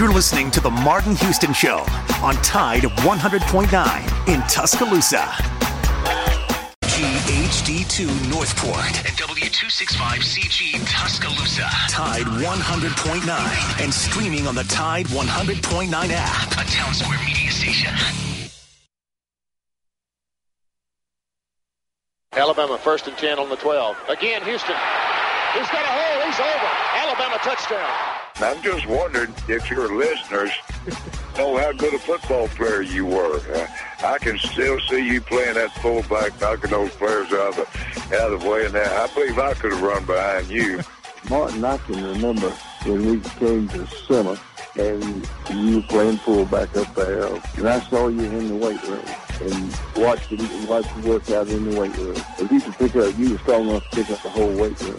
You're listening to The Martin Houston Show on Tide 100.9 in Tuscaloosa. GHD2 Northport and W265CG Tuscaloosa. Tide 100.9 and streaming on the Tide 100.9 app. A Townsquare Media station. Alabama first and 10 on the 12. Again, Houston. He's got a hole. He's over. Alabama touchdown. I'm just wondering if your listeners know how good a football player you were. I can still see you playing that fullback, knocking those players out of the way. And I believe I could have run behind you. Martin, I can remember when we came to summer and you were playing fullback up there. And I saw you in the weight room and watched the workout in the weight room. If you could pick up, you were strong enough to pick up the whole weight room.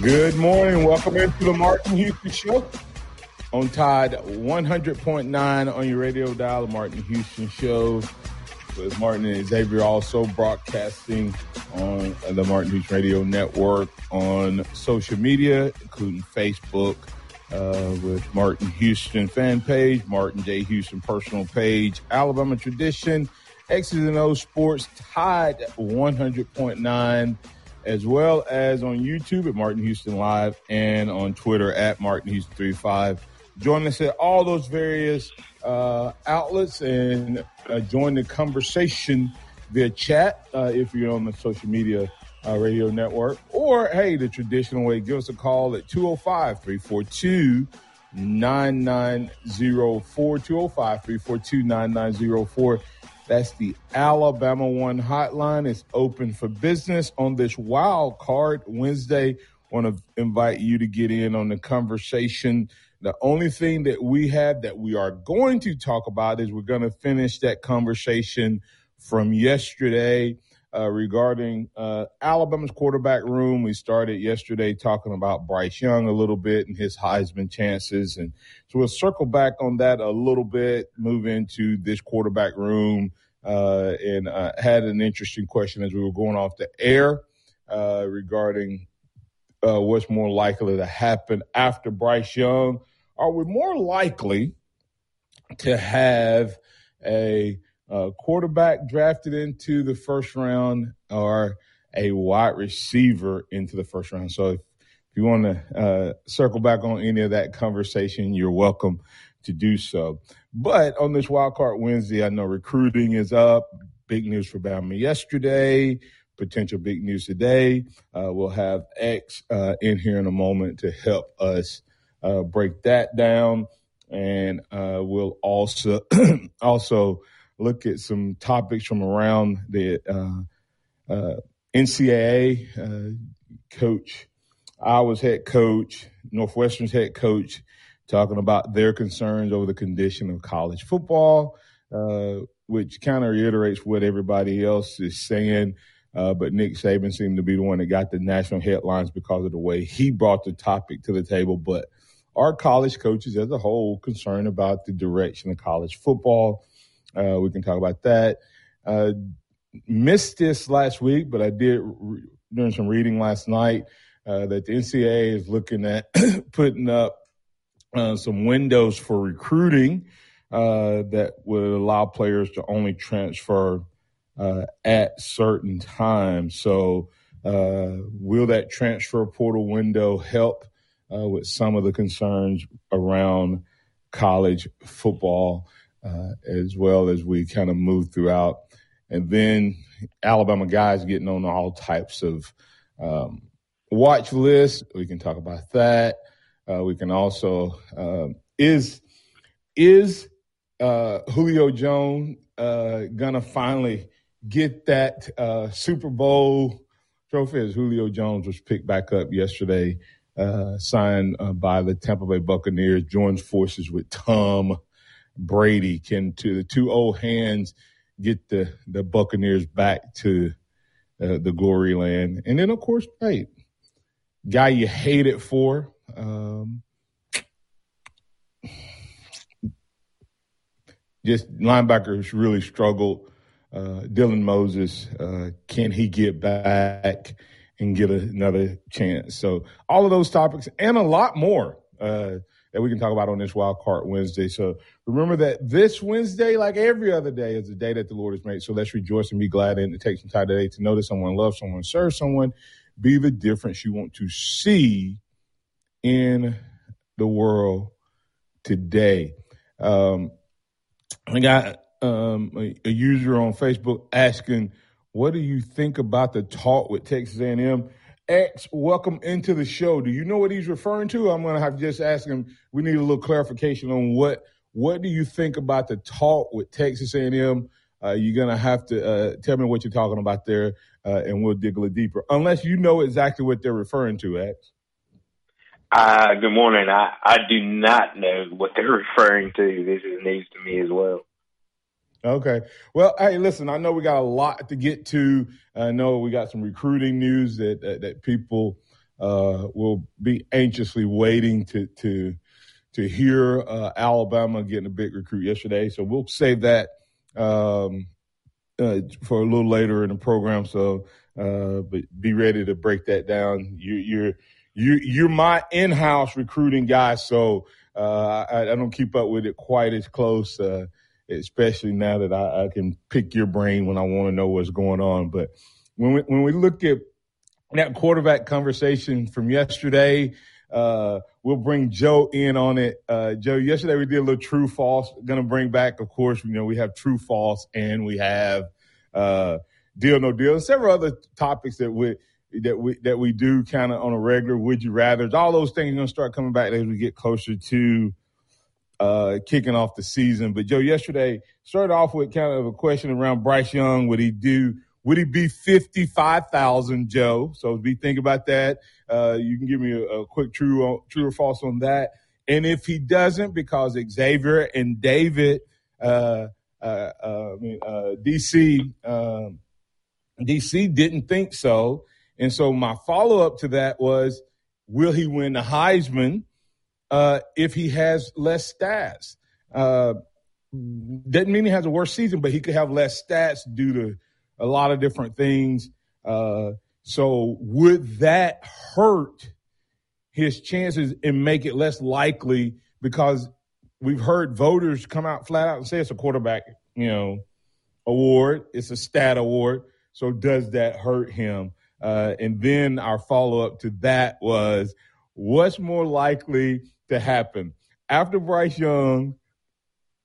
Good morning. Welcome into the Martin Houston Show on Tide 100.9 on your radio dial. The Martin Houston Show with Martin and Xavier, also broadcasting on the Martin Houston Radio Network, on social media, including Facebook, with Martin Houston fan page, Martin J. Houston personal page, Alabama Tradition, X's and O's Sports, Tide 100.9. as well as on YouTube at Martin Houston Live and on Twitter at Martin Houston 35. Join us at all those various outlets and join the conversation via chat if you're on the social media radio network. Or, hey, the traditional way, give us a call at 205-342-9904, 205-342-9904. That's the Alabama One hotline. It's open for business on this wild card Wednesday. Want to invite you to get in on the conversation. The only thing that we have that we are going to talk about is we're going to finish that conversation from yesterday regarding Alabama's quarterback room. We started yesterday talking about Bryce Young a little bit and his Heisman chances. And so we'll circle back on that a little bit, move into this quarterback room. And had an interesting question as we were going off the air regarding what's more likely to happen after Bryce Young. Are we more likely to have a quarterback drafted into the first round or a wide receiver into the first round? So if you want to circle back on any of that conversation, you're welcome to do so. But on this Wild Card Wednesday, I know recruiting is up. Big news for Bama yesterday, potential big news today. We'll have X in here in a moment to help us break that down. And we'll also look at some topics from around the NCAA. Iowa's head coach, Northwestern's head coach, talking about their concerns over the condition of college football, which kind of reiterates what everybody else is saying. But Nick Saban seemed to be the one that got the national headlines because of the way he brought the topic to the table. But are college coaches as a whole concerned about the direction of college football? We can talk about that. Missed this last week, but I did doing some reading last night that the NCAA is looking at putting up some windows for recruiting that would allow players to only transfer at certain times. So will that transfer portal window help with some of the concerns around college football as well as we kind of move throughout? And then Alabama guys getting on all types of watch lists. We can talk about that. We can also is Julio Jones gonna finally get that Super Bowl trophy? As Julio Jones was picked back up yesterday signed by the Tampa Bay Buccaneers, joins forces with Tom Brady. Can the two old hands get the Buccaneers back to the glory land? And then, of course, hey, guy you hate it for, just linebackers really struggled. Dylan Moses, can he get back and get another chance? So all of those topics and a lot more that we can talk about on this Wild Card Wednesday. So remember that this Wednesday, like every other day, is the day that the Lord has made. So let's rejoice and be glad and take some time today to notice someone, love someone, serve someone, be the difference you want to see in the world today. I got a user on Facebook asking, what do you think about the talk with Texas A&M? X, welcome into the show. Do you know what he's referring to? I'm going to have to just ask him. We need a little clarification on what do you think about the talk with Texas A&M? You're going to have to tell me what you're talking about there, and we'll dig a little deeper, unless you know exactly what they're referring to, X. Good morning. I do not know what they're referring to. This is news to me as well. Okay. Well, hey, listen, I know we got a lot to get to. I know we got some recruiting news that people will be anxiously waiting to hear. Alabama getting a big recruit yesterday. So we'll save that for a little later in the program. So but be ready to break that down. You're my in-house recruiting guy, so I don't keep up with it quite as close, especially now that I can pick your brain when I want to know what's going on. But when we look at that quarterback conversation from yesterday, we'll bring Joe in on it. Joe, yesterday we did a little true false. Going to bring back, of course, we have true false, and we have deal no deal, and several other topics that we do kind of on a regular would you rather. All those things are going to start coming back as we get closer to kicking off the season. But Joe, yesterday started off with kind of a question around Bryce Young. Would he be 55,000, Joe? So be thinking about that. You can give me a quick true or false on that. And if he doesn't, because Xavier and David, DC didn't think so. And so my follow-up to that was, will he win the Heisman if he has less stats? Doesn't mean he has a worse season, but he could have less stats due to a lot of different things. So would that hurt his chances and make it less likely? Because we've heard voters come out flat out and say it's a quarterback, award. It's a stat award. So does that hurt him? And then our follow-up to that was, what's more likely to happen? After Bryce Young,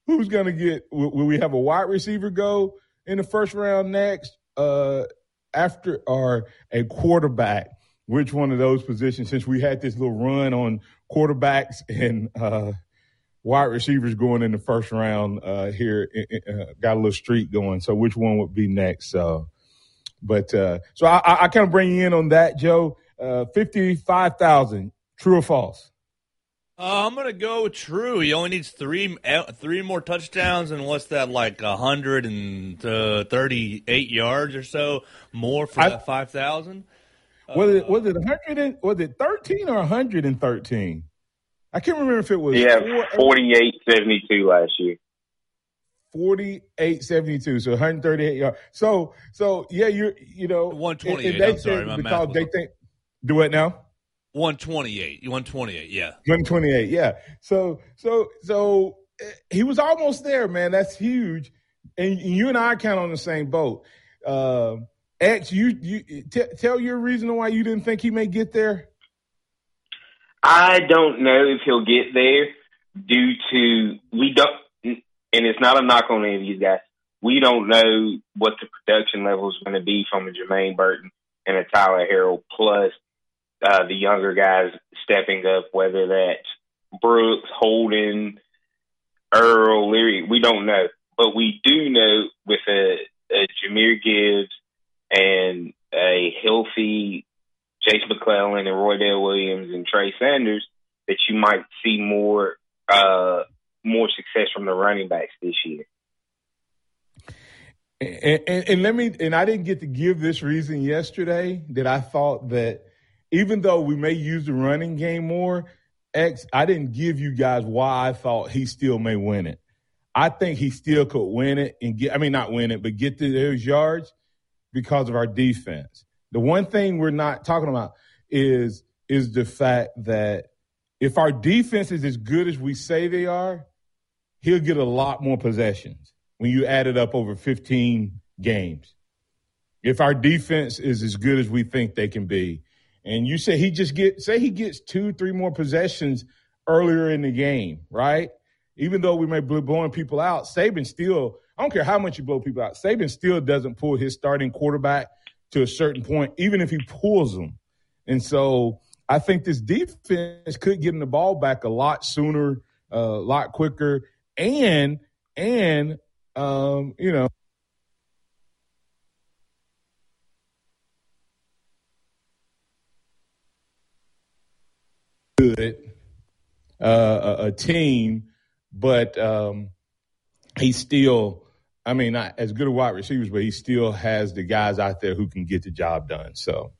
who's going to get – will we have a wide receiver go in the first round next after or a quarterback? Which one of those positions, since we had this little run on quarterbacks and wide receivers going in the first round here, got a little streak going. So which one would be next? So. But so I kind of bring you in on that, Joe. 55,000, true or false? I'm gonna go with true. He only needs three more touchdowns, and what's that, like 138 yards or so more for that 5,000? Was it 100? Was it 13 or 113? I can't remember if it was. Yeah, 4872 last year. 4872, so 138 yards. So yeah, you know 128. I'm sorry, my math. They think, do it now. 128. Yeah. 128. Yeah. So he was almost there, man. That's huge. And you and I are kind of on the same boat. X, tell your reason why you didn't think he may get there. I don't know if he'll get there due to and it's not a knock on any of these guys. We don't know what the production level is going to be from a Jermaine Burton and a Tyler Harrell, plus the younger guys stepping up, whether that's Brooks, Holden, Earl, Leary. We don't know. But we do know with a Jahmyr Gibbs and a healthy Chase McClellan and Roydale Williams and Trey Sanders, that you might see more success from the running backs this year. And let me, and I didn't get to give this reason yesterday, that I thought that even though we may use the running game more, I didn't give you guys why I thought he still may win it. I think he still could win it and get, I mean, not win it, but get to those yards because of our defense. The one thing we're not talking about is the fact that if our defense is as good as we say they are, he'll get a lot more possessions when you add it up over 15 games. If our defense is as good as we think they can be, and you say he gets 2-3 more possessions earlier in the game, right? Even though we may be blowing people out, Saban still, I don't care how much you blow people out, Saban still doesn't pull his starting quarterback to a certain point, even if he pulls them. And so I think this defense could get him the ball back a lot sooner, a lot quicker, and you know, a team, but he's still, I mean, not as good a wide receivers, but he still has the guys out there who can get the job done. So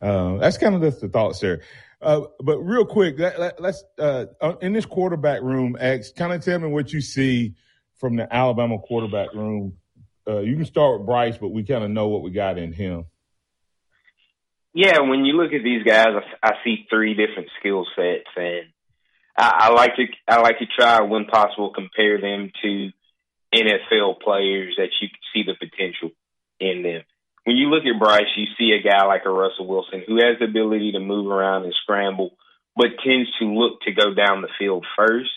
that's kind of just the thoughts there. But real quick, let's in this quarterback room, X, kind of tell me what you see from the Alabama quarterback room. You can start with Bryce, but we kind of know what we got in him. Yeah, when you look at these guys, I see three different skill sets, and I like to try, when possible, compare them to NFL players that you can see the potential in them. When you look at Bryce, you see a guy like a Russell Wilson who has the ability to move around and scramble, but tends to look to go down the field first.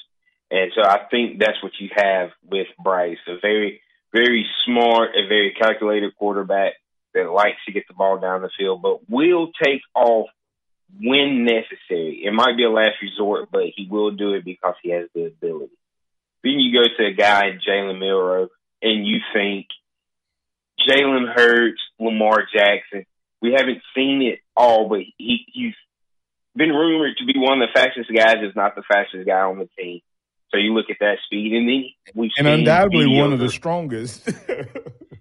And so I think that's what you have with Bryce, a very, very smart, a very calculated quarterback that likes to get the ball down the field, but will take off when necessary. It might be a last resort, but he will do it because he has the ability. Then you go to a guy in Jalen Milroe, and you think Jalen Hurts, Lamar Jackson. We haven't seen it all, but he's been rumored to be one of the fastest guys, if not the fastest guy on the team. So you look at that speed, and then we've seen undoubtedly one of the strongest.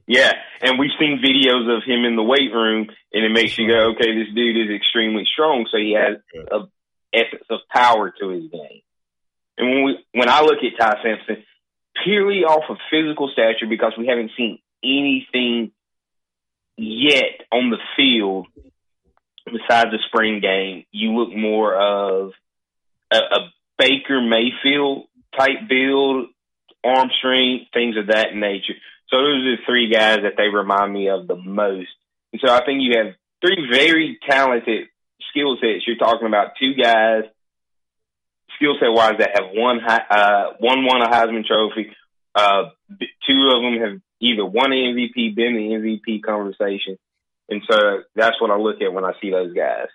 Yeah, and we've seen videos of him in the weight room, and it makes you go, okay, this dude is extremely strong, so he has an essence of power to his game. And when I look at Ty Simpson, purely off of physical stature, because we haven't seen anything yet on the field besides the spring game, you look more of a Baker Mayfield-type build, arm strength, things of that nature. So those are the three guys that they remind me of the most. And so I think you have three very talented skill sets. You're talking about two guys, skill set-wise, that have won a Heisman Trophy. Two of them have either won an MVP, been in the MVP conversation. And so that's what I look at when I see those guys.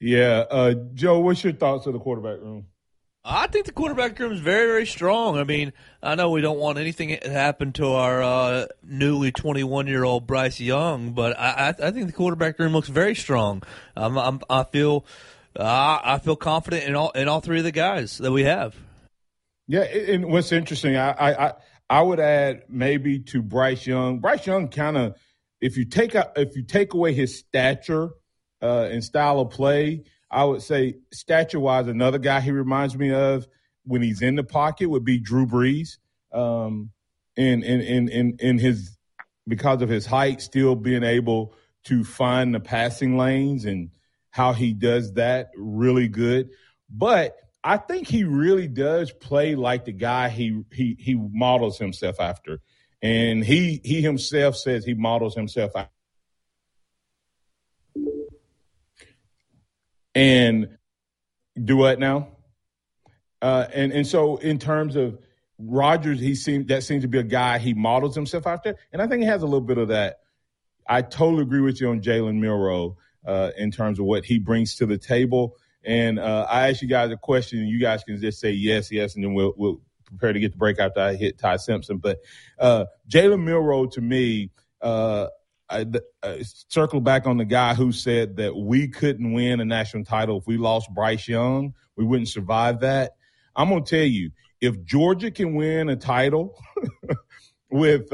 Yeah. Joe, what's your thoughts of the quarterback room? I think the quarterback room is very, very strong. I mean, I know we don't want anything to happen to our newly 21-year-old Bryce Young, but I think the quarterback room looks very strong. I feel confident in all three of the guys that we have. Yeah, and what's interesting, I would add maybe to Bryce Young. Bryce Young kind of, if you take away his stature and style of play, I would say stature-wise, another guy he reminds me of when he's in the pocket would be Drew Brees, in his, because of his height, still being able to find the passing lanes and how he does that really good. But I think he really does play like the guy he models himself after, and he himself says he models himself after. And do what now? And so in terms of Rodgers, that seems to be a guy he models himself after, and I think he has a little bit of that. I totally agree with you on Jalen Milroe in terms of what he brings to the table. And I asked you guys a question, and you guys can just say yes, and then we'll prepare to get the break after I hit Ty Simpson. But Jalen Milroe, to me, I circle back on the guy who said that we couldn't win a national title if we lost Bryce Young. We wouldn't survive that. I'm going to tell you, if Georgia can win a title with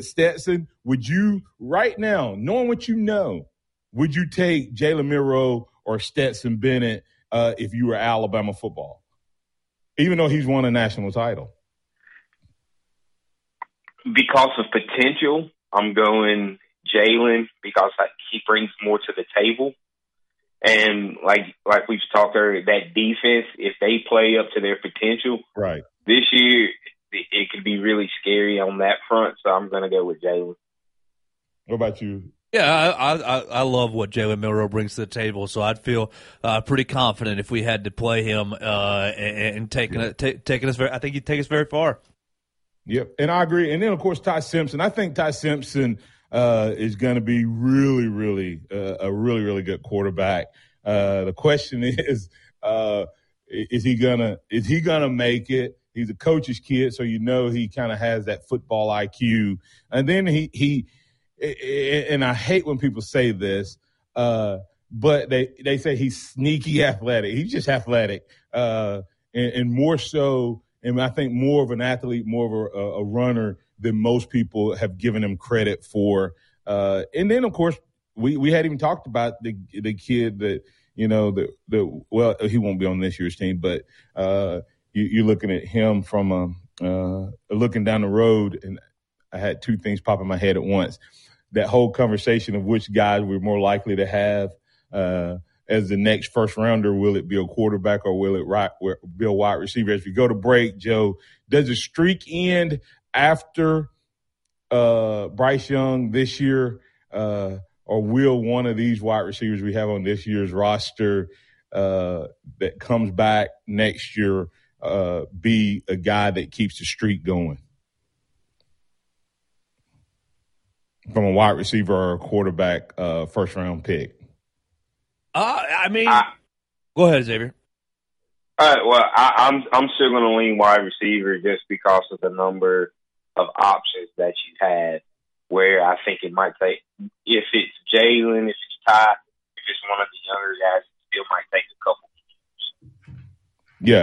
Stetson, would you right now, knowing what you know, would you take Jalen Milroe or Stetson Bennett if you were Alabama football, even though he's won a national title? Because of potential, I'm going Jalen because he brings more to the table. And like we've talked earlier, that defense, if they play up to their potential, right, this year it could be really scary on that front. So I'm going to go with Jalen. What about you? Yeah, I love what Jalen Milroe brings to the table, so I'd feel pretty confident if we had to play him and taking us. I think he'd take us very far. Yep, and I agree. And then, of course, Ty Simpson. I think Ty Simpson is going to be a really, really good quarterback. The question is he gonna make it? He's a coach's kid, so he kind of has that football IQ. And then he. And I hate when people say this, but they say he's sneaky athletic. He's just athletic, and more so, and I think more of an athlete, more of a runner than most people have given him credit for. And then, of course, we hadn't even talked about the kid that, well, he won't be on this year's team, but you're looking at him from looking down the road, and I had two things pop in my head at once. That whole conversation of which guys we're more likely to have as the next first rounder. Will it be a quarterback or will it be a wide receiver? As we go to break, Joe, does the streak end after Bryce Young this year, or will one of these wide receivers we have on this year's roster that comes back next year be a guy that keeps the streak going? From a wide receiver or a quarterback first-round pick? Go ahead, Xavier. I'm still going to lean wide receiver just because of the number of options that you had, where I think it might take – if it's Jalen, if it's Ty, if it's one of the younger guys, it still might take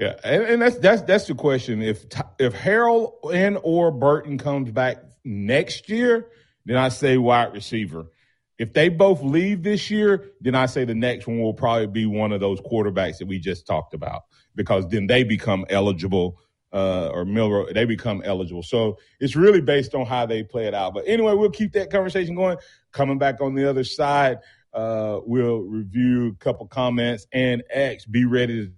a couple years. Yeah. Yeah, and that's the question. If Harrell and or Burton comes back next year, then I say wide receiver. If they both leave this year, then I say the next one will probably be one of those quarterbacks that we just talked about, because then they become eligible, or Milroe, they become eligible. So it's really based on how they play it out. But anyway, we'll keep that conversation going. Coming back on the other side, we'll review a couple comments and X. Be ready to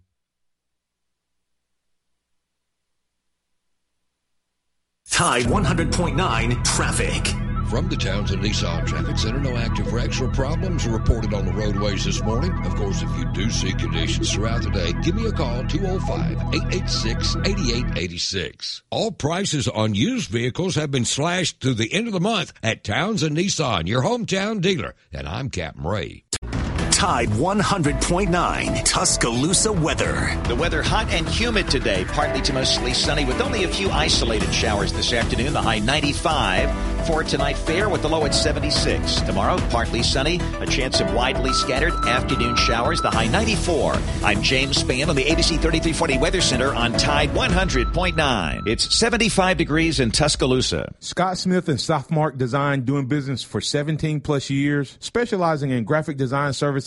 Tide 100.9 traffic. From the Townsend Nissan Traffic Center, no active wrecks or problems are reported on the roadways this morning. Of course, if you do see conditions throughout the day, give me a call, 205-886-8886. All prices on used vehicles have been slashed through the end of the month at Townsend Nissan, your hometown dealer. And I'm Captain Ray. Tide 100.9 Tuscaloosa weather. The weather hot and humid today, partly to mostly sunny with only a few isolated showers this afternoon. The high 95 for tonight, fair with the low at 76. Tomorrow, partly sunny, a chance of widely scattered afternoon showers. The high 94. I'm James Spann on the ABC 3340 Weather Center on Tide 100.9. It's 75 degrees in Tuscaloosa. Scott Smith and Softmark Design, doing business for 17 plus years, specializing in graphic design services,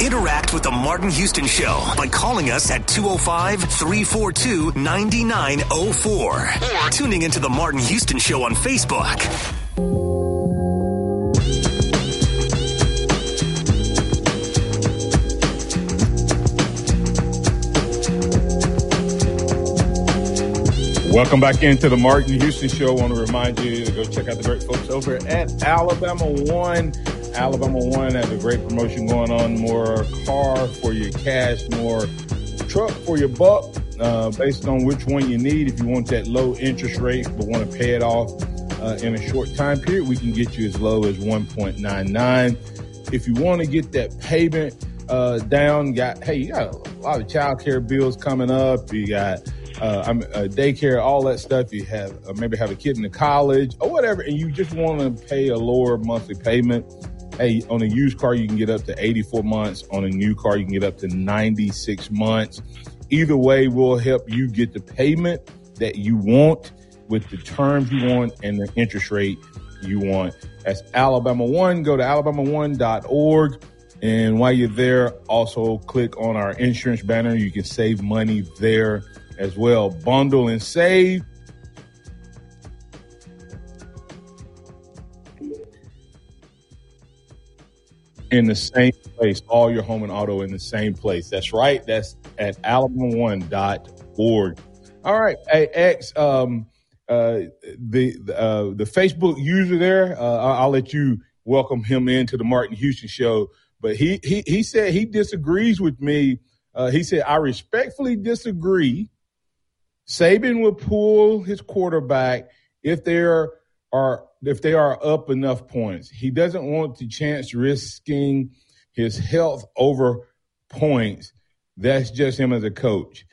Interact with the Martin Houston Show by calling us at 205-342-9904 or tuning into the Martin Houston Show on Facebook. Welcome back into the Martin Houston Show. I want to remind you to go check out the great folks over at Alabama One. Alabama One has a great promotion going on. More car for your cash, more truck for your buck, based on which one you need. If you want that low interest rate but want to pay it off in a short time period, we can get you as low as 1.99. If you want to get that payment down, you got a lot of childcare bills coming up. You got daycare, all that stuff. You have maybe have a kid in the college or whatever, and you just want to pay a lower monthly payment. Hey, on a used car, you can get up to 84 months. On a new car, you can get up to 96 months. Either way, we'll help you get the payment that you want with the terms you want and the interest rate you want. That's Alabama One. Go to alabamaone.org. And while you're there, also click on our insurance banner. You can save money there as well. Bundle and save. In the same place, all your home and auto in the same place. That's right. That's at alabamaone.org. All right, AX, the Facebook user there, I'll let you welcome him into the Martin Houston Show. But he said he disagrees with me. He said, I respectfully disagree. Saban will pull his quarterback if they are up enough points. He doesn't want to chance risking his health over points. That's just him as a coach.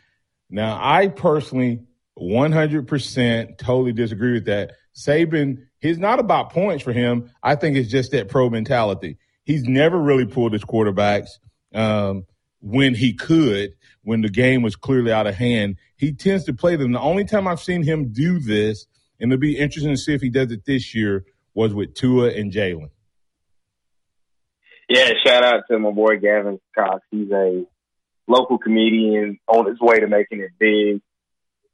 Now, I personally 100% totally disagree with that. Saban, he's not about points for him. I think it's just that pro mentality. He's never really pulled his quarterbacks when he could, when the game was clearly out of hand. He tends to play them. The only time I've seen him do this, and it'll be interesting to see if he does it this year, was with Tua and Jalen. Yeah, shout out to my boy Gavin Cox. He's a local comedian on his way to making it big.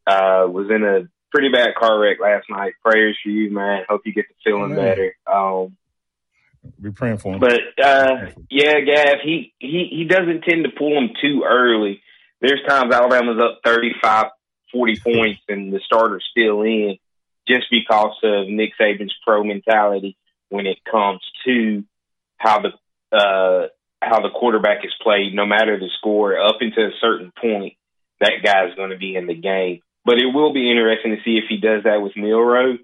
Was in a pretty bad car wreck last night. Prayers for you, man. Hope you get to feeling better. Be praying for him. But, yeah, Gav, he doesn't tend to pull him too early. There's times Alabama's up 35, 40 points and the starter's still in, just because of Nick Saban's pro mentality when it comes to how the quarterback is played. No matter the score, up until a certain point, that guy's going to be in the game. But it will be interesting to see if he does that with Milroe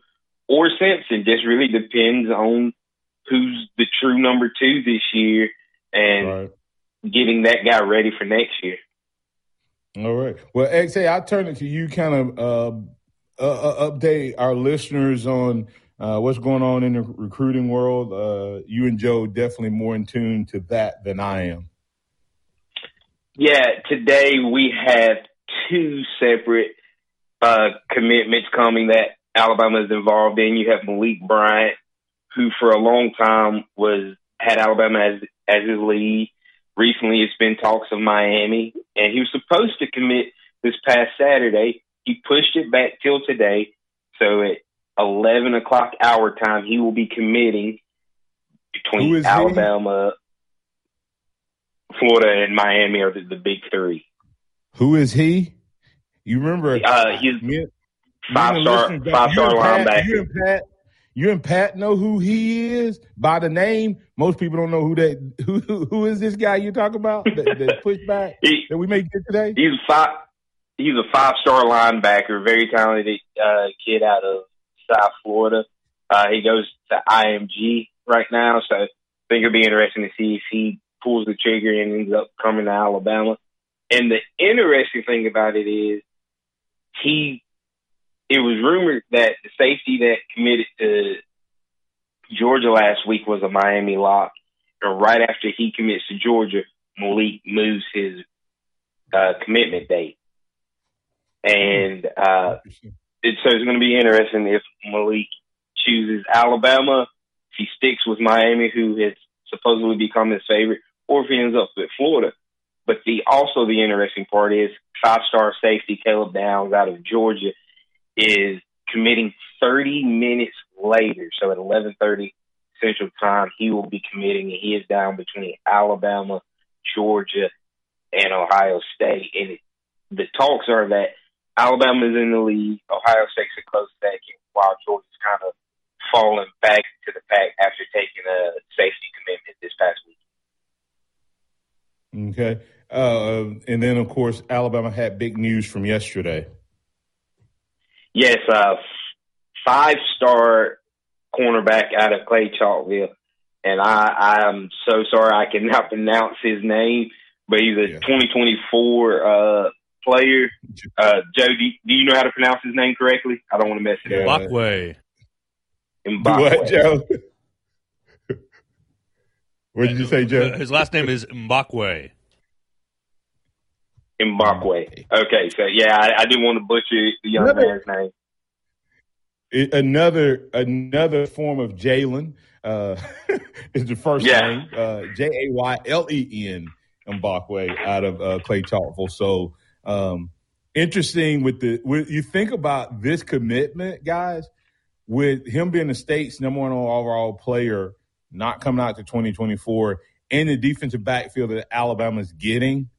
or Simpson. Just really depends on who's the true number two this year and getting that guy ready for next year. All right. Well, XA, I'll turn it to you, kind of update our listeners on what's going on in the recruiting world. You and Joe definitely more in tune to that than I am. Yeah, today we have two separate commitments coming that Alabama is involved in. You have Malik Bryant, who for a long time had Alabama as his lead. Recently, it's been talks of Miami, and he was supposed to commit this past Saturday. He pushed it back till today, so at 11 o'clock our time, he will be committing between Alabama, Florida, and Miami are the big three. Who is he? You remember? He's five-star linebacker. You and Pat know who he is by the name. Most people don't know who is this guy you talk about that pushback that we may get today. He's a five-star linebacker, very talented kid out of South Florida. He goes to IMG right now, so I think it'll be interesting to see if he pulls the trigger and ends up coming to Alabama. And the interesting thing about it is it was rumored that the safety that committed to Georgia last week was a Miami lock. And right after he commits to Georgia, Malik moves his commitment date. And so it's going to be interesting if Malik chooses Alabama, if he sticks with Miami, who has supposedly become his favorite, or if he ends up with Florida. But the interesting part is five-star safety Caleb Downs out of Georgia is committing 30 minutes later. So at 11:30 Central Time, he will be committing, and he is down between Alabama, Georgia, and Ohio State. And the talks are that Alabama is in the lead, Ohio State's a close second, while Georgia's kind of fallen back to the pack after taking a safety commitment this past week. Okay. And then, of course, Alabama had big news from yesterday. Yes, five-star cornerback out of Clay Chalkville. And I am so sorry I cannot pronounce his name, but he's a 2024 player. Joe, do you know how to pronounce his name correctly? I don't want to mess it up. Mbakwe. What, Joe? What did you say, Joe? His last name is Mbakwe. Mbakwe. Okay, so, yeah, I didn't want to butcher the young man's name. Another form of Jalen is the first name. Jaylen Mbakwe out of Clay Chalkville. So, interesting you think about this commitment, guys, with him being the state's number one overall player, not coming out to 2024, and the defensive backfield that Alabama's getting.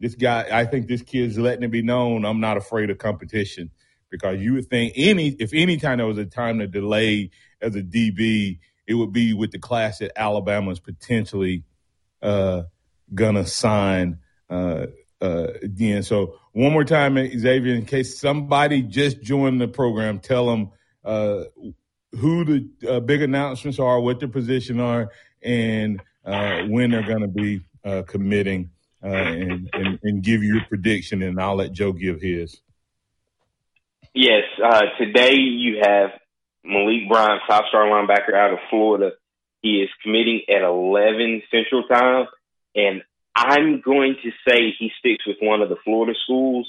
This guy, I think this kid's letting it be known, I'm not afraid of competition, because you would think if any time there was a time to delay as a DB, it would be with the class that Alabama's potentially gonna sign again. So one more time, Xavier, in case somebody just joined the program, tell them who the big announcements are, what their position are, and when they're going to be committing, and give your prediction, and I'll let Joe give his. Yes, today you have Malik Bryant, five-star linebacker out of Florida. He is committing at 11 Central Time, and I'm going to say he sticks with one of the Florida schools.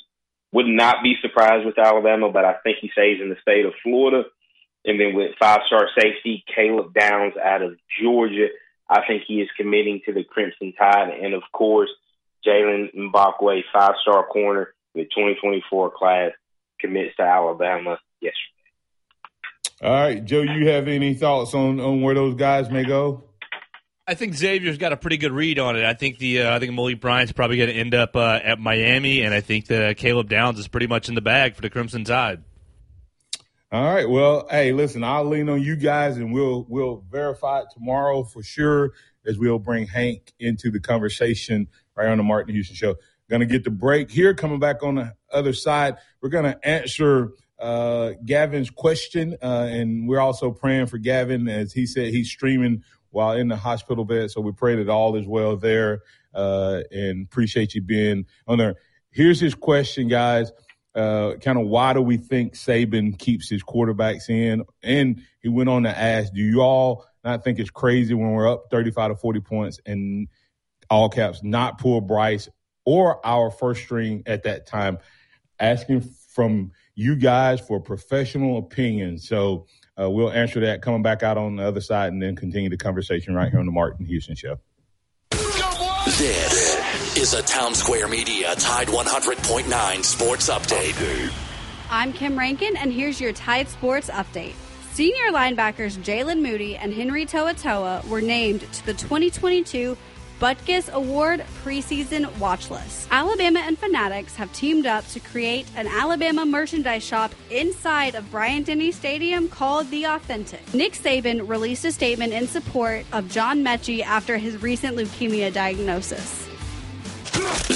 Would not be surprised with Alabama, but I think he stays in the state of Florida. And then with five-star safety Caleb Downs out of Georgia, I think he is committing to the Crimson Tide. And, of course, Jalen Mbakwe, five-star corner, the 2024 class, commits to Alabama yesterday. All right, Joe, you have any thoughts on where those guys may go? I think Xavier's got a pretty good read on it. I think Malik Bryant's probably going to end up at Miami, and I think that Caleb Downs is pretty much in the bag for the Crimson Tide. All right. Well, hey, listen, I'll lean on you guys, and we'll verify it tomorrow for sure, as we'll bring Hank into the conversation right on the Martin Houston Show. Going to get the break here. Coming back on the other side, we're going to answer Gavin's question, and we're also praying for Gavin, as he said he's streaming while in the hospital bed. So we pray that all is well there, and appreciate you being on there. Here's his question, guys. Kind of why do we think Saban keeps his quarterbacks in? And he went on to ask, do you all not think it's crazy when we're up 35 to 40 points and all caps not pull Bryce or our first string at that time? Asking from you guys for professional opinion. So we'll answer that coming back out on the other side, and then continue the conversation right here on the Martin Houston Show. This is a Townsquare Media Tide 100.9 Sports Update. I'm Kim Rankin, and here's your Tide Sports Update. Senior linebackers Jalen Moody and Henry Toa were named to the 2022 Butkus Award preseason watch list. Alabama and Fanatics have teamed up to create an Alabama merchandise shop inside of Bryant-Denny Stadium called The Authentic. Nick Saban released a statement in support of John Mechie after his recent leukemia diagnosis.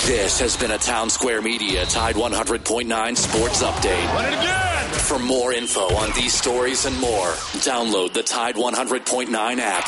This has been a Townsquare Media Tide 100.9 Sports Update. For more info on these stories and more, download the Tide 100.9 app.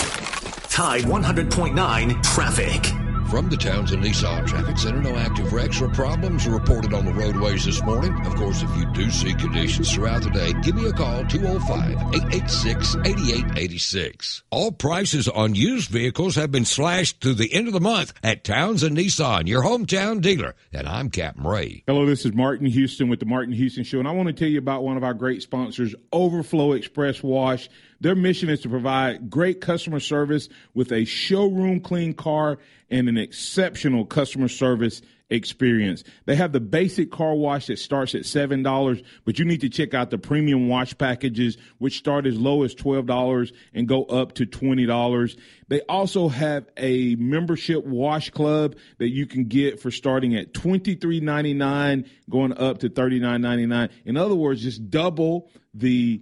Tide 100.9 traffic. From the Townsend Nissan Traffic Center, no active wrecks or problems are reported on the roadways this morning. Of course, if you do see conditions throughout the day, give me a call, 205-886-8886. All prices on used vehicles have been slashed through the end of the month at Townsend Nissan, your hometown dealer. And I'm Captain Ray. Hello, this is Martin Houston with the Martin Houston Show, and I want to tell you about one of our great sponsors, Overflow Express Wash. Their mission is to provide great customer service with a showroom clean car and an exceptional customer service experience. They have the basic car wash that starts at $7, but you need to check out the premium wash packages, which start as low as $12 and go up to $20. They also have a membership wash club that you can get for starting at $23.99, going up to $39.99. In other words, just double the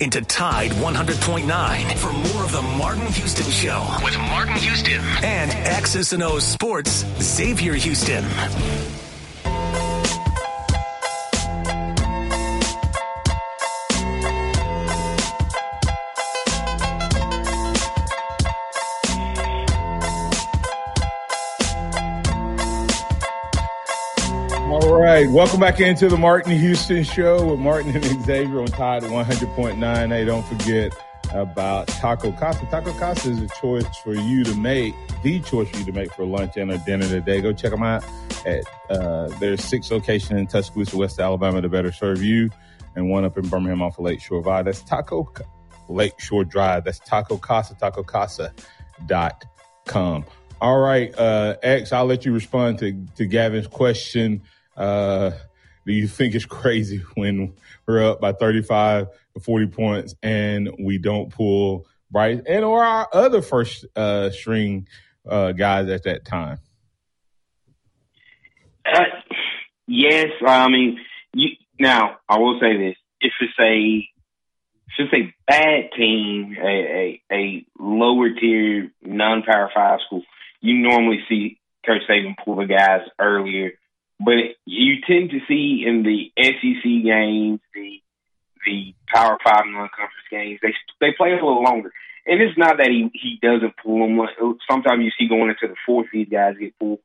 Into Tide 100.9 for more of the Martin Houston Show with Martin Houston and X's and O's Sports, Xavier Houston. All right, welcome back into the Martin Houston Show with Martin and Xavier on Tide 100.9. Hey, don't forget about Taco Casa. Taco Casa is a choice for you to make, the choice for you to make for lunch and a dinner today. Go check them out at their 6th location in Tuscaloosa, West Alabama, to better serve you, and one up in Birmingham off of Lakeshore Drive. That's Taco Lakeshore Drive. That's Taco Casa, tacocasa.com. All right, X, I'll let you respond to Gavin's question. Do you think it's crazy when we're up by 35 to 40 points and we don't pull Bryce and or our other first string guys at that time? Yes, I mean, now I will say this: if it's a bad team, a lower tier non-power five school, you normally see Coach Saban pull the guys earlier. But you tend to see in the SEC games, the Power 5 non-conference games, they play a little longer. And it's not that he doesn't pull them. Sometimes you see going into the fourth, these guys get pulled.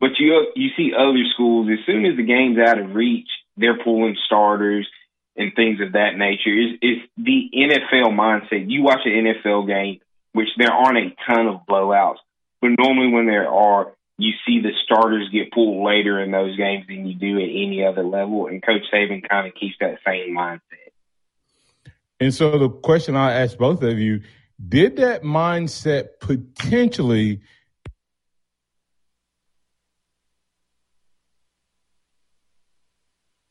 But you see other schools, as soon as the game's out of reach, they're pulling starters and things of that nature. It's the NFL mindset. You watch an NFL game, which there aren't a ton of blowouts. But normally when there are, you see the starters get pulled later in those games than you do at any other level, and Coach Saban kind of keeps that same mindset. And so the question I asked both of you, did that mindset potentially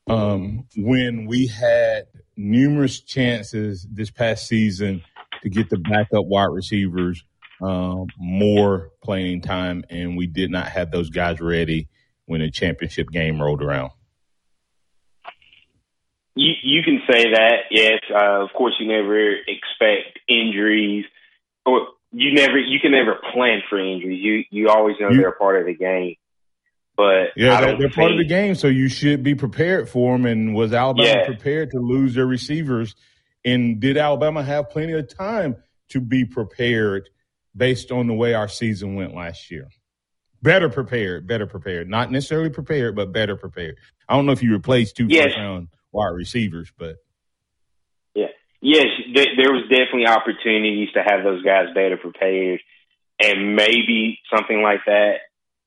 when we had numerous chances this past season to get the backup wide receivers more playing time, and we did not have those guys ready when the championship game rolled around? You can say that, yes. Of course, you never expect injuries, or you can never plan for injuries. You always know they're a part of the game, but yeah, they're part of the game, so you should be prepared for them. And was Alabama prepared to lose their receivers? And did Alabama have plenty of time to be prepared? Based on the way our season went last year. Better prepared. Not necessarily prepared, but better prepared. I don't know if you replaced two first-round wide receivers, but. Yeah. Yes, there was definitely opportunities to have those guys better prepared. And maybe something like that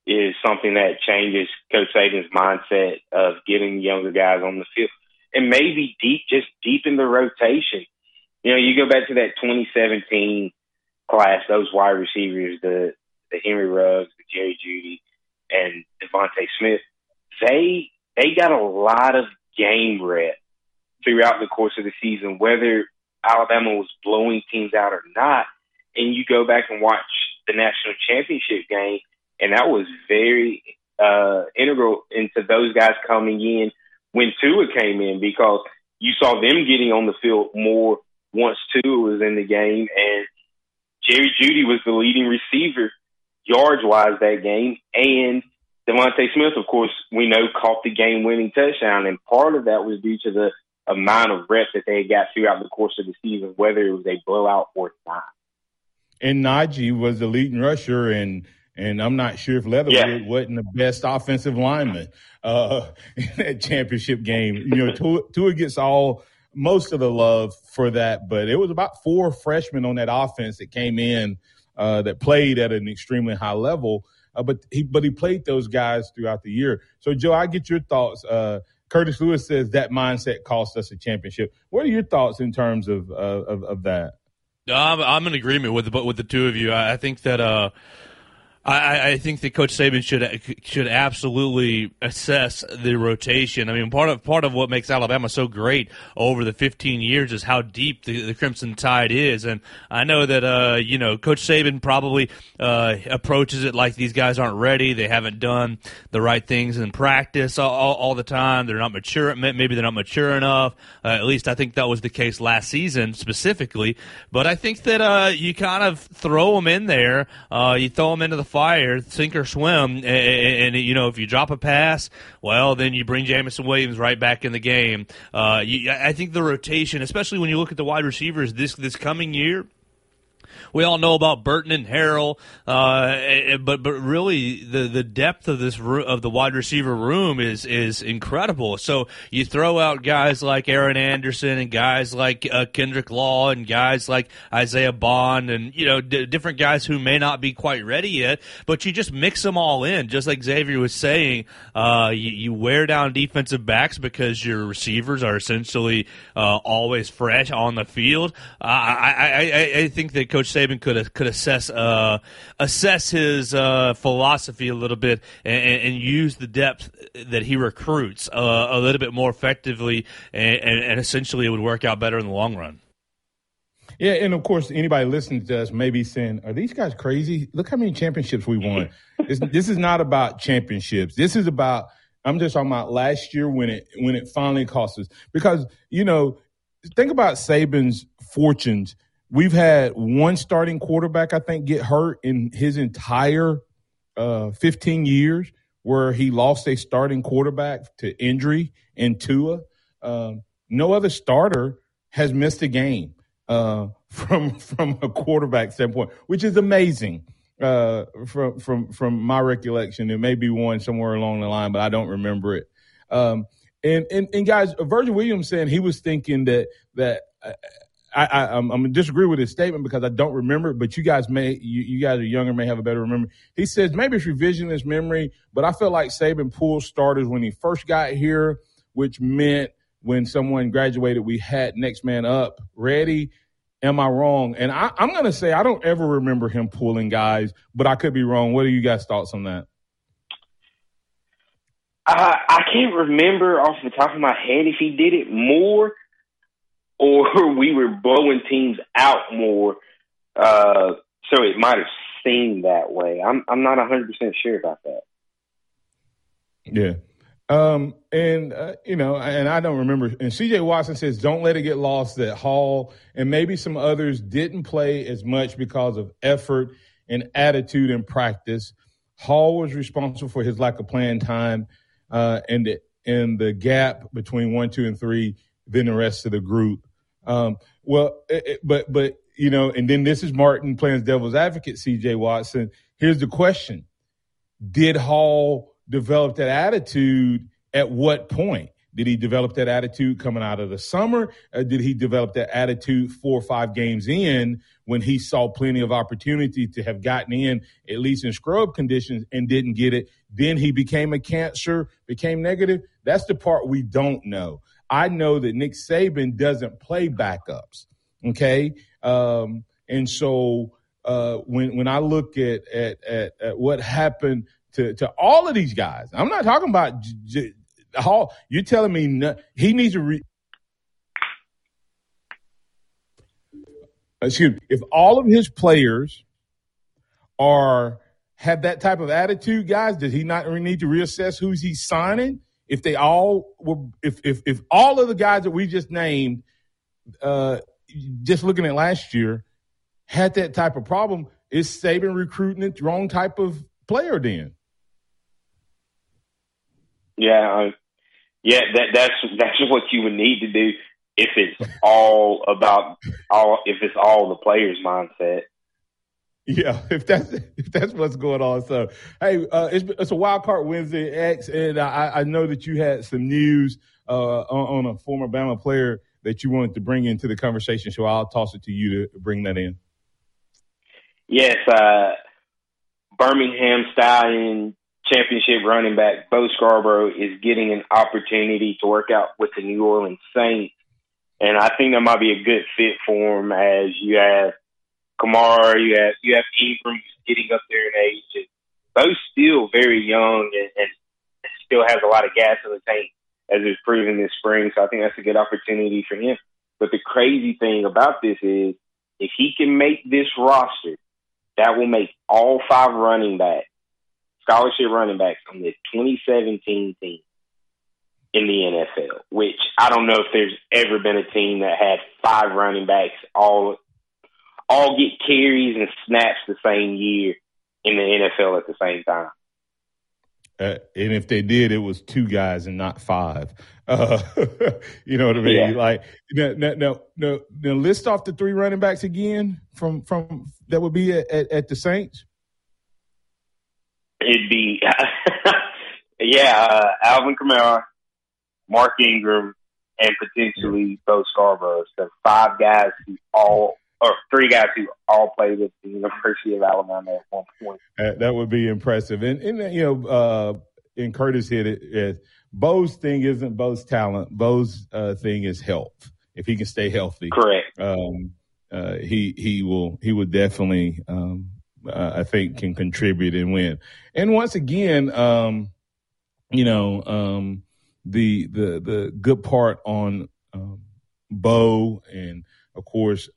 is something that changes Coach Saban's mindset of getting younger guys on the field. And maybe just deep in the rotation. You know, you go back to that 2017 class, those wide receivers, the Henry Ruggs, the Jerry Judy, and Devontae Smith, they got a lot of game reps throughout the course of the season, whether Alabama was blowing teams out or not, and you go back and watch the national championship game, and that was very integral into those guys coming in when Tua came in, because you saw them getting on the field more once Tua was in the game, and Jerry Judy was the leading receiver yards-wise that game, and Devontae Smith, of course, we know, caught the game-winning touchdown, and part of that was due to the amount of reps that they got throughout the course of the season, whether it was a blowout or not. And Najee was the leading rusher, and I'm not sure if Leatherwood wasn't the best offensive lineman in that championship game. You know, Tua gets most of the love for that, but it was about four freshmen on that offense that came in that played at an extremely high level. But he played those guys throughout the year. So, Joe, I get your thoughts. Curtis Lewis says that mindset cost us a championship. What are your thoughts in terms of that? I'm in agreement with the two of you. I think that I think that Coach Saban should absolutely assess the rotation. I mean, part of what makes Alabama so great over the 15 years is how deep the Crimson Tide is. And I know that Coach Saban probably approaches it like these guys aren't ready, they haven't done the right things in practice all the time. They're not mature. Maybe they're not mature enough. At least I think that was the case last season specifically. But I think that you kind of throw them in there. You throw them into the fire, sink or swim, and you know, if you drop a pass, well, then you bring Jamison Williams right back in the game. I think the rotation, especially when you look at the wide receivers this coming year, we all know about Burton and Harrell, but really the depth of the wide receiver room is incredible. So you throw out guys like Aaron Anderson and guys like Kendrick Law and guys like Isaiah Bond and different guys who may not be quite ready yet, but you just mix them all in. Just like Xavier was saying, you wear down defensive backs because your receivers are essentially always fresh on the field. I think that Coach Saban could assess his philosophy a little bit and use the depth that he recruits a little bit more effectively, and essentially it would work out better in the long run. Yeah, and of course, anybody listening to us may be saying, are these guys crazy? Look how many championships we won. This is not about championships. This is about, I'm just talking about last year when it finally cost us. Because, think about Saban's fortunes. We've had one starting quarterback, I think, get hurt in his entire 15 years, where he lost a starting quarterback to injury in Tua. No other starter has missed a game from a quarterback standpoint, which is amazing from my recollection. There may be one somewhere along the line, but I don't remember it. And guys, Virgil Williams saying he was thinking that. I'm going to disagree with his statement because I don't remember it, but you guys are younger, may have a better memory. He says, maybe it's revisionist memory, but I feel like Saban pulled starters when he first got here, which meant when someone graduated, we had next man up ready. Am I wrong? And I'm going to say I don't ever remember him pulling guys, but I could be wrong. What are you guys' thoughts on that? I can't remember off the top of my head if he did it more or we were blowing teams out more, so it might have seemed that way. I'm not 100% sure about that. Yeah. And I don't remember. And C.J. Watson says, don't let it get lost that Hall and maybe some others didn't play as much because of effort and attitude and practice. Hall was responsible for his lack of playing time and the gap between 1, 2, and 3 than the rest of the group. And then this is Martin playing devil's advocate, C.J. Watson. Here's the question. Did Hall develop that attitude at what point? Did he develop that attitude coming out of the summer? Did he develop that attitude 4 or 5 games in when he saw plenty of opportunity to have gotten in, at least in scrub conditions, and didn't get it? Then he became a cancer, became negative. That's the part we don't know. I know that Nick Saban doesn't play backups, okay? And so when I look at what happened to all of these guys, I'm not talking about Hall. You're telling me he needs to if all of his players have that type of attitude, guys, does he not need to reassess who he's signing? If they all were, if all of the guys that we just named, just looking at last year, had that type of problem, is Saban recruiting the wrong type of player then? Yeah, that's what you would need to do if it's all about if it's all the player's mindset. Yeah, if that's what's going on. So, hey, it's a Wild Card Wednesday, X, and I know that you had some news on a former Bama player that you wanted to bring into the conversation, so I'll toss it to you to bring that in. Yes, Birmingham Stallion championship running back Bo Scarborough is getting an opportunity to work out with the New Orleans Saints, and I think that might be a good fit for him as you have Kamara, you have Ingram getting up there in age, and Bo's still very young and still has a lot of gas in the tank, as it's proven this spring. So I think that's a good opportunity for him. But the crazy thing about this is, if he can make this roster, that will make all five running backs, scholarship running backs, on the 2017 team in the NFL, which I don't know if there's ever been a team that had five running backs all get carries and snaps the same year in the NFL at the same time. And if they did, it was two guys and not five. You know what I mean? Yeah. Like, now list off the three running backs again from that would be at the Saints. It'd be, Alvin Kamara, Mark Ingram, and potentially Bo Scarborough. So three guys who all played at the University of Alabama at one point. That would be impressive. And Curtis hit it. Bo's thing isn't Bo's talent. Bo's thing is health. If he can stay healthy, correct. He will definitely I think can contribute and win. And once again, the good part on Bo and, of course,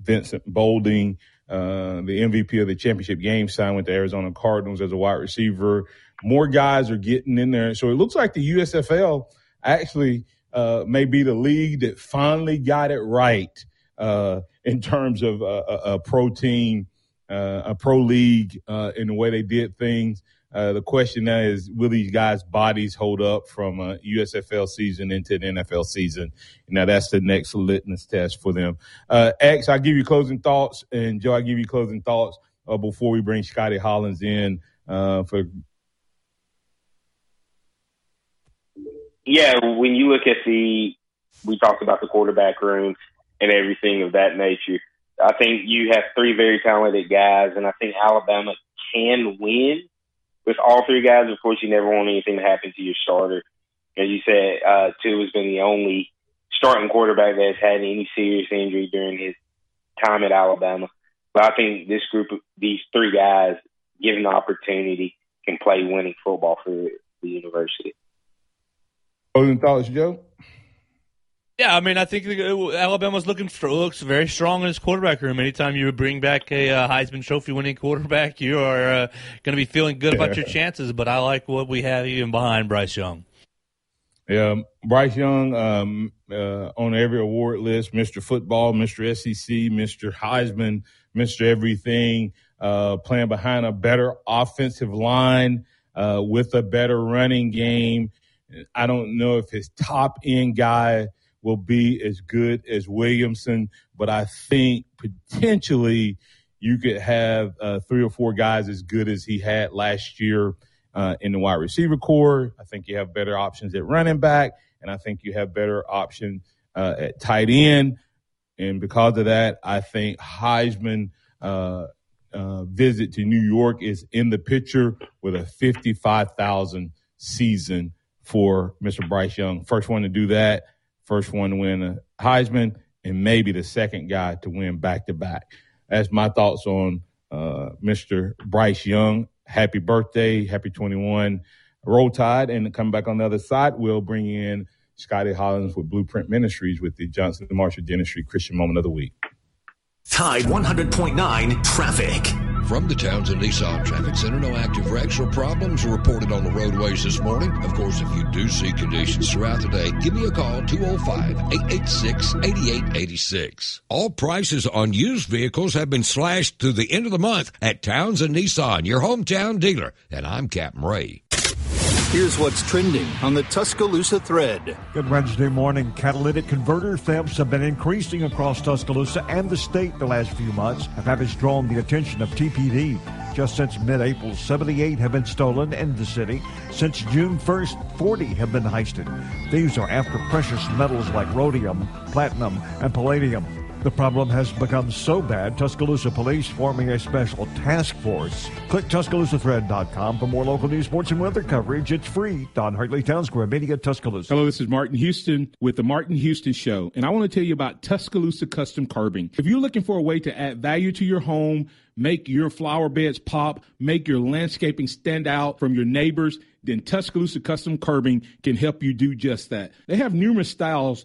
Vincent Bolding, the MVP of the championship game, signed with the Arizona Cardinals as a wide receiver. More guys are getting in there. So it looks like the USFL actually may be the league that finally got it right in terms of a pro team, a pro league, in the way they did things. The question now is, will these guys' bodies hold up from a USFL season into an NFL season? Now, that's the next litmus test for them. X, I'll give you closing thoughts, and Joe, I'll give you closing thoughts before we bring Scotty Hollins in. When you look at we talked about the quarterback room and everything of that nature. I think you have three very talented guys, and I think Alabama can win with all three guys. Of course, you never want anything to happen to your starter. As you said, Tua's been the only starting quarterback that's had any serious injury during his time at Alabama. But I think this group of these three guys, given the opportunity, can play winning football for the university. Closing thoughts, Joe? Yeah, I mean, I think Alabama's looks very strong in its quarterback room. Anytime you bring back a Heisman Trophy-winning quarterback, you are going to be feeling good about your chances. But I like what we have even behind Bryce Young. Yeah, Bryce Young on every award list, Mr. Football, Mr. SEC, Mr. Heisman, Mr. Everything, playing behind a better offensive line with a better running game. I don't know if his top-end guy – will be as good as Williamson, but I think potentially you could have three or four guys as good as he had last year in the wide receiver corps. I think you have better options at running back, and I think you have better options at tight end. And because of that, I think Heisman visit to New York is in the picture with a 55,000 season for Mr. Bryce Young. First one to do that. First one to win a Heisman, and maybe the second guy to win back-to-back. That's my thoughts on Mr. Bryce Young. Happy birthday. Happy 21. Roll Tide. And coming back on the other side, we'll bring in Scotty Hollins with Blueprint Ministries with the Johnson & Marshall Dentistry Christian Moment of the Week. Tide 100.9 traffic. From the Townsend Nissan Traffic Center, no active wrecks or problems reported on the roadways this morning. Of course, if you do see conditions throughout the day, give me a call, 205-886-8886. All prices on used vehicles have been slashed through the end of the month at Townsend Nissan, your hometown dealer. And I'm Captain Ray. Here's what's trending on the Tuscaloosa thread. Good Wednesday morning. Catalytic converter thefts have been increasing across Tuscaloosa and the state the last few months, and that has drawn the attention of TPD. Just since mid-April, 78 have been stolen in the city. Since June 1st, 40 have been heisted. These are after precious metals like rhodium, platinum, and palladium. The problem has become so bad, Tuscaloosa police forming a special task force. Click TuscaloosaThread.com for more local news, sports, and weather coverage. It's free. Don Hartley, Townsquare Media, Tuscaloosa. Hello, this is Martin Houston with the Martin Houston Show, and I want to tell you about Tuscaloosa Custom Curbing. If you're looking for a way to add value to your home, make your flower beds pop, make your landscaping stand out from your neighbors, then Tuscaloosa Custom Curbing can help you do just that. They have numerous styles,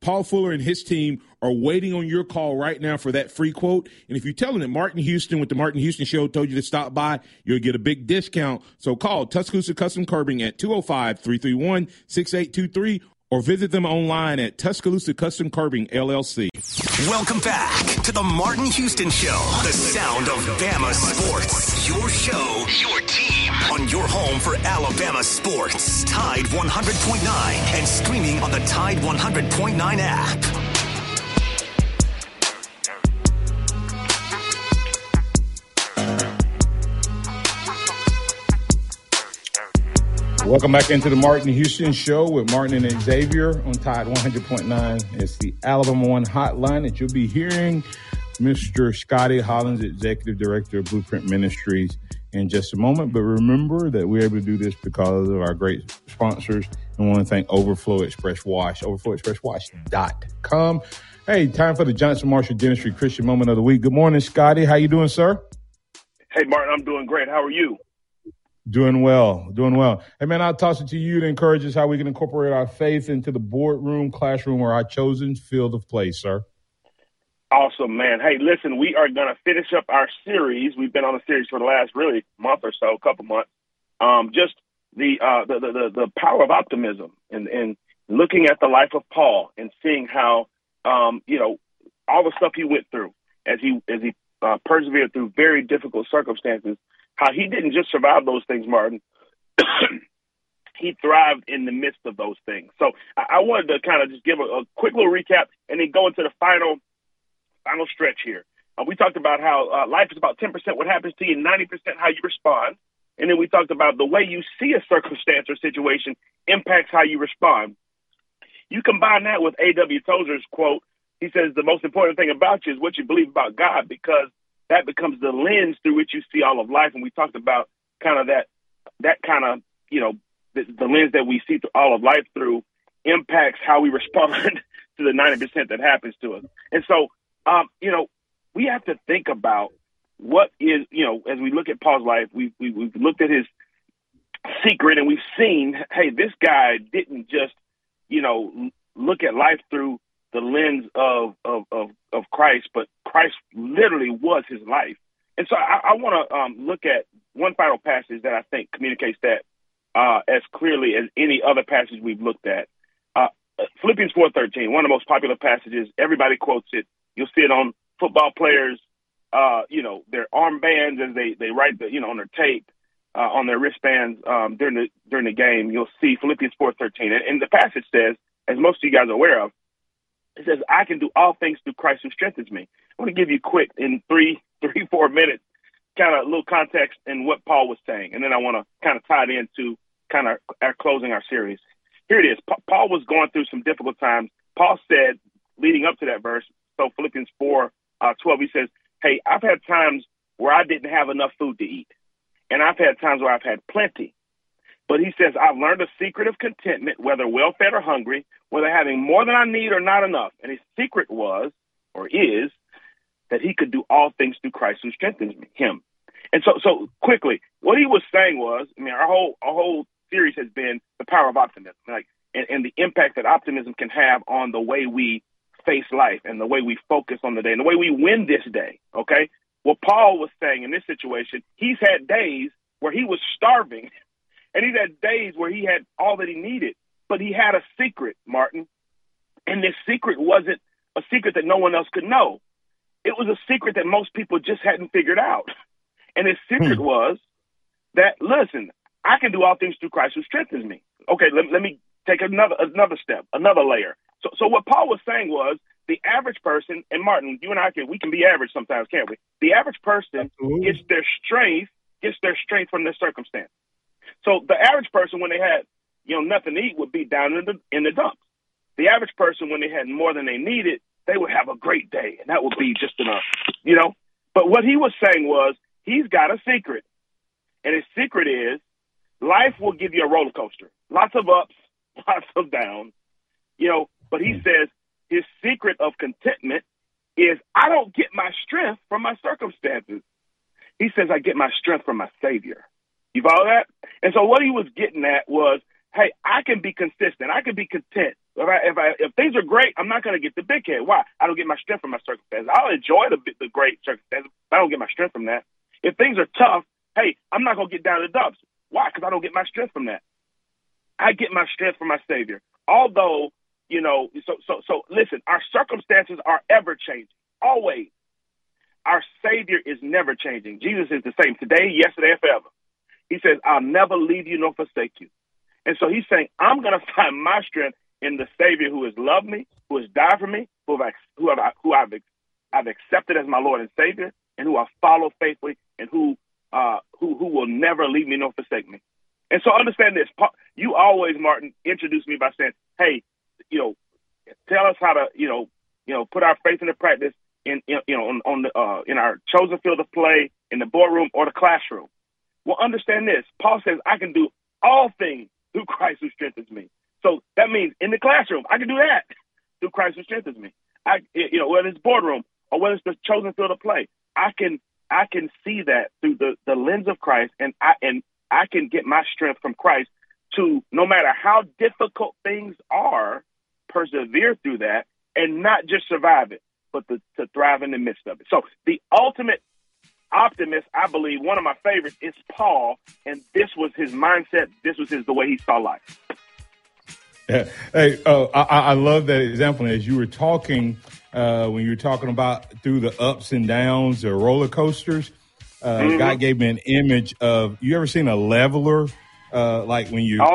Paul Fuller and his team are waiting on your call right now for that free quote. And if you tell them that Martin Houston with the Martin Houston Show told you to stop by, you'll get a big discount. So call Tuscaloosa Custom Curbing at 205-331-6823 or visit them online at Tuscaloosa Custom Curbing, LLC. Welcome back to the Martin Houston Show, the sound of Bama sports. Your show, your team, on your home for Alabama sports. Tide 100.9 and streaming on the Tide 100.9 app. Welcome back into the Martin Houston Show with Martin and Xavier on Tide 100.9. It's the Alabama One hotline that you'll be hearing Mr. Scotty Hollins, Executive Director of Blueprint Ministries, in just a moment. But remember that we're able to do this because of our great sponsors. And I want to thank Overflow Express Wash, overflowexpresswash.com. Hey, time for the Johnson Marshall Dentistry Christian Moment of the Week. Good morning, Scotty. How you doing, sir? Hey, Martin, I'm doing great. How are you? Doing well. Hey, man, I'll toss it to you to encourage us how we can incorporate our faith into the boardroom, classroom, or our chosen field of play, sir. Awesome, man. Hey, listen, we are going to finish up our series. We've been on a series for the last really month or so, couple months. Just the power of optimism and looking at the life of Paul and seeing how, all the stuff he went through as he persevered through very difficult circumstances, how he didn't just survive those things, Martin. He thrived in the midst of those things. So I wanted to kind of just give a quick little recap and then go into the final stretch here. We talked about how life is about 10% what happens to you, 90% how you respond. And then we talked about the way you see a circumstance or situation impacts how you respond. You combine that with A.W. Tozer's quote. He says, the most important thing about you is what you believe about God, because that becomes the lens through which you see all of life. And we talked about kind of the lens that we see through all of life through impacts how we respond to the 90% that happens to us. And so, we have to think about what is, as we look at Paul's life, we've looked at his secret and we've seen, hey, this guy didn't just, look at life through the lens of Christ, but Christ literally was his life. And so I want to look at one final passage that I think communicates that as clearly as any other passage we've looked at. Philippians 4:13, one of the most popular passages. Everybody quotes it. You'll see it on football players, their armbands as they write on their tape, on their wristbands during the game. You'll see Philippians 4:13. And the passage says, as most of you guys are aware of, it says, I can do all things through Christ who strengthens me. I want to give you quick in 4 minutes, kind of a little context in what Paul was saying. And then I want to kind of tie it into kind of our closing our series. Here it is. Paul was going through some difficult times. Paul said, leading up to that verse, so Philippians 4:12, he says, hey, I've had times where I didn't have enough food to eat. And I've had times where I've had plenty. But he says, I've learned a secret of contentment, whether well-fed or hungry, whether having more than I need or not enough. And his secret was, or is, that he could do all things through Christ who strengthens him. And so quickly, what he was saying was, I mean, our whole series has been the power of optimism, and the impact that optimism can have on the way we face life and the way we focus on the day and the way we win this day, okay? What Paul was saying in this situation, he's had days where he was starving, and he's had days where he had all that he needed, but he had a secret, Martin, and this secret wasn't a secret that no one else could know. It was a secret that most people just hadn't figured out, and his secret was that, listen, I can do all things through Christ who strengthens me. Okay, let me take another step, another layer. So what Paul was saying was the average person, and Martin, you and I, we can be average sometimes, can't we? The average person gets their strength from their circumstance. So the average person, when they had nothing to eat, would be down in the dumps. The average person, when they had more than they needed, they would have a great day, and that would be just enough, But what he was saying was he's got a secret, and his secret is life will give you a roller coaster, lots of ups, lots of downs, But he says his secret of contentment is I don't get my strength from my circumstances. He says I get my strength from my Savior. You follow that? And so what he was getting at was, hey, I can be consistent. I can be content. If things are great, I'm not going to get the big head. Why? I don't get my strength from my circumstances. I'll enjoy the great circumstances, but I don't get my strength from that. If things are tough, hey, I'm not going to get down in the dumps. Why? Because I don't get my strength from that. I get my strength from my Savior. Although, so listen, our circumstances are ever-changing, always. Our Savior is never changing. Jesus is the same today, yesterday, and forever. He says, I'll never leave you nor forsake you. And so he's saying, I'm going to find my strength in the Savior who has loved me, who has died for me, who I've accepted as my Lord and Savior, and who I follow faithfully, and who will never leave me nor forsake me. And so understand this. You always, Martin, introduce me by saying, hey, tell us how to, put our faith into practice in our chosen field of play, in the boardroom or the classroom. Well, understand this. Paul says, I can do all things through Christ who strengthens me. So that means in the classroom, I can do that through Christ who strengthens me. Whether it's boardroom or whether it's the chosen field of play, I can see that through the lens of Christ, and I can get my strength from Christ to, no matter how difficult things are, persevere through that and not just survive it, but to thrive in the midst of it. So the ultimate optimist, I believe, one of my favorites, is Paul, and this was his mindset. This was the way he saw life. Yeah. Hey, I love that example. As you were talking, when you were talking about through the ups and downs, the roller coasters, God gave me an image of, you ever seen a leveler? Like when you, I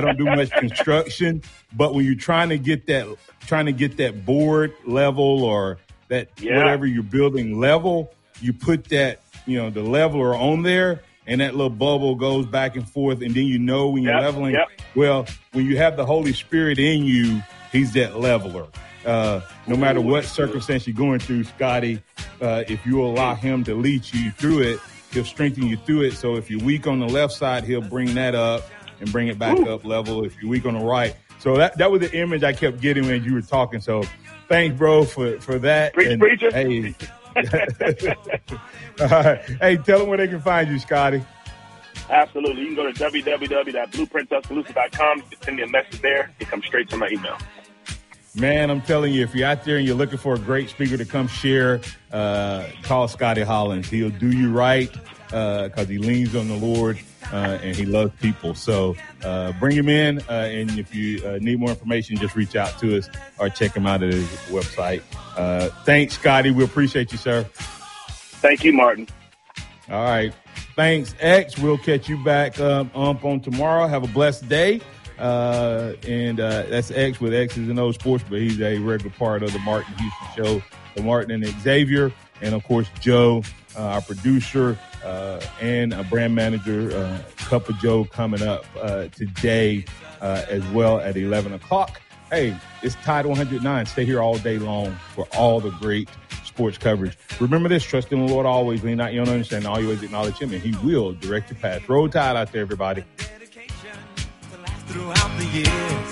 don't do much construction, but when you're trying to get that board level or that whatever you're building level, you put that, the leveler on there, and that little bubble goes back and forth. And then, when you're leveling, well, when you have the Holy Spirit in you, he's that leveler. No matter what circumstance you're going through, Scotty, if you allow him to lead you through it, he'll strengthen you through it. So if you're weak on the left side, he'll bring that up and bring it back up level. If you're weak on the right. So that was the image I kept getting when you were talking. So thanks, bro, for that. Preacher. Hey, all right. Hey, tell them where they can find you, Scotty. Absolutely. You can go to www.blueprintuscaloosa.com. You can send me a message there. It comes straight to my email. Man, I'm telling you, if you're out there and you're looking for a great speaker to come share, call Scotty Hollins. He'll do you right because he leans on the Lord and he loves people. So bring him in, and if you need more information, just reach out to us or check him out at his website. Thanks, Scotty. We appreciate you, sir. Thank you, Martin. All right. Thanks, X. We'll catch you back on tomorrow. Have a blessed day. And that's X with X's and O's Sports, but he's a regular part of the Martin Houston Show, the Martin and Xavier, and of course Joe, our producer and a brand manager. Cup of Joe coming up today as well at 11 o'clock. Hey, it's Tide 100.9. Stay here all day long for all the great sports coverage. Remember this, trust in the Lord always, lean not your own understanding, always acknowledge him, and he will direct your path. Roll Tide out there, everybody. Throughout the years.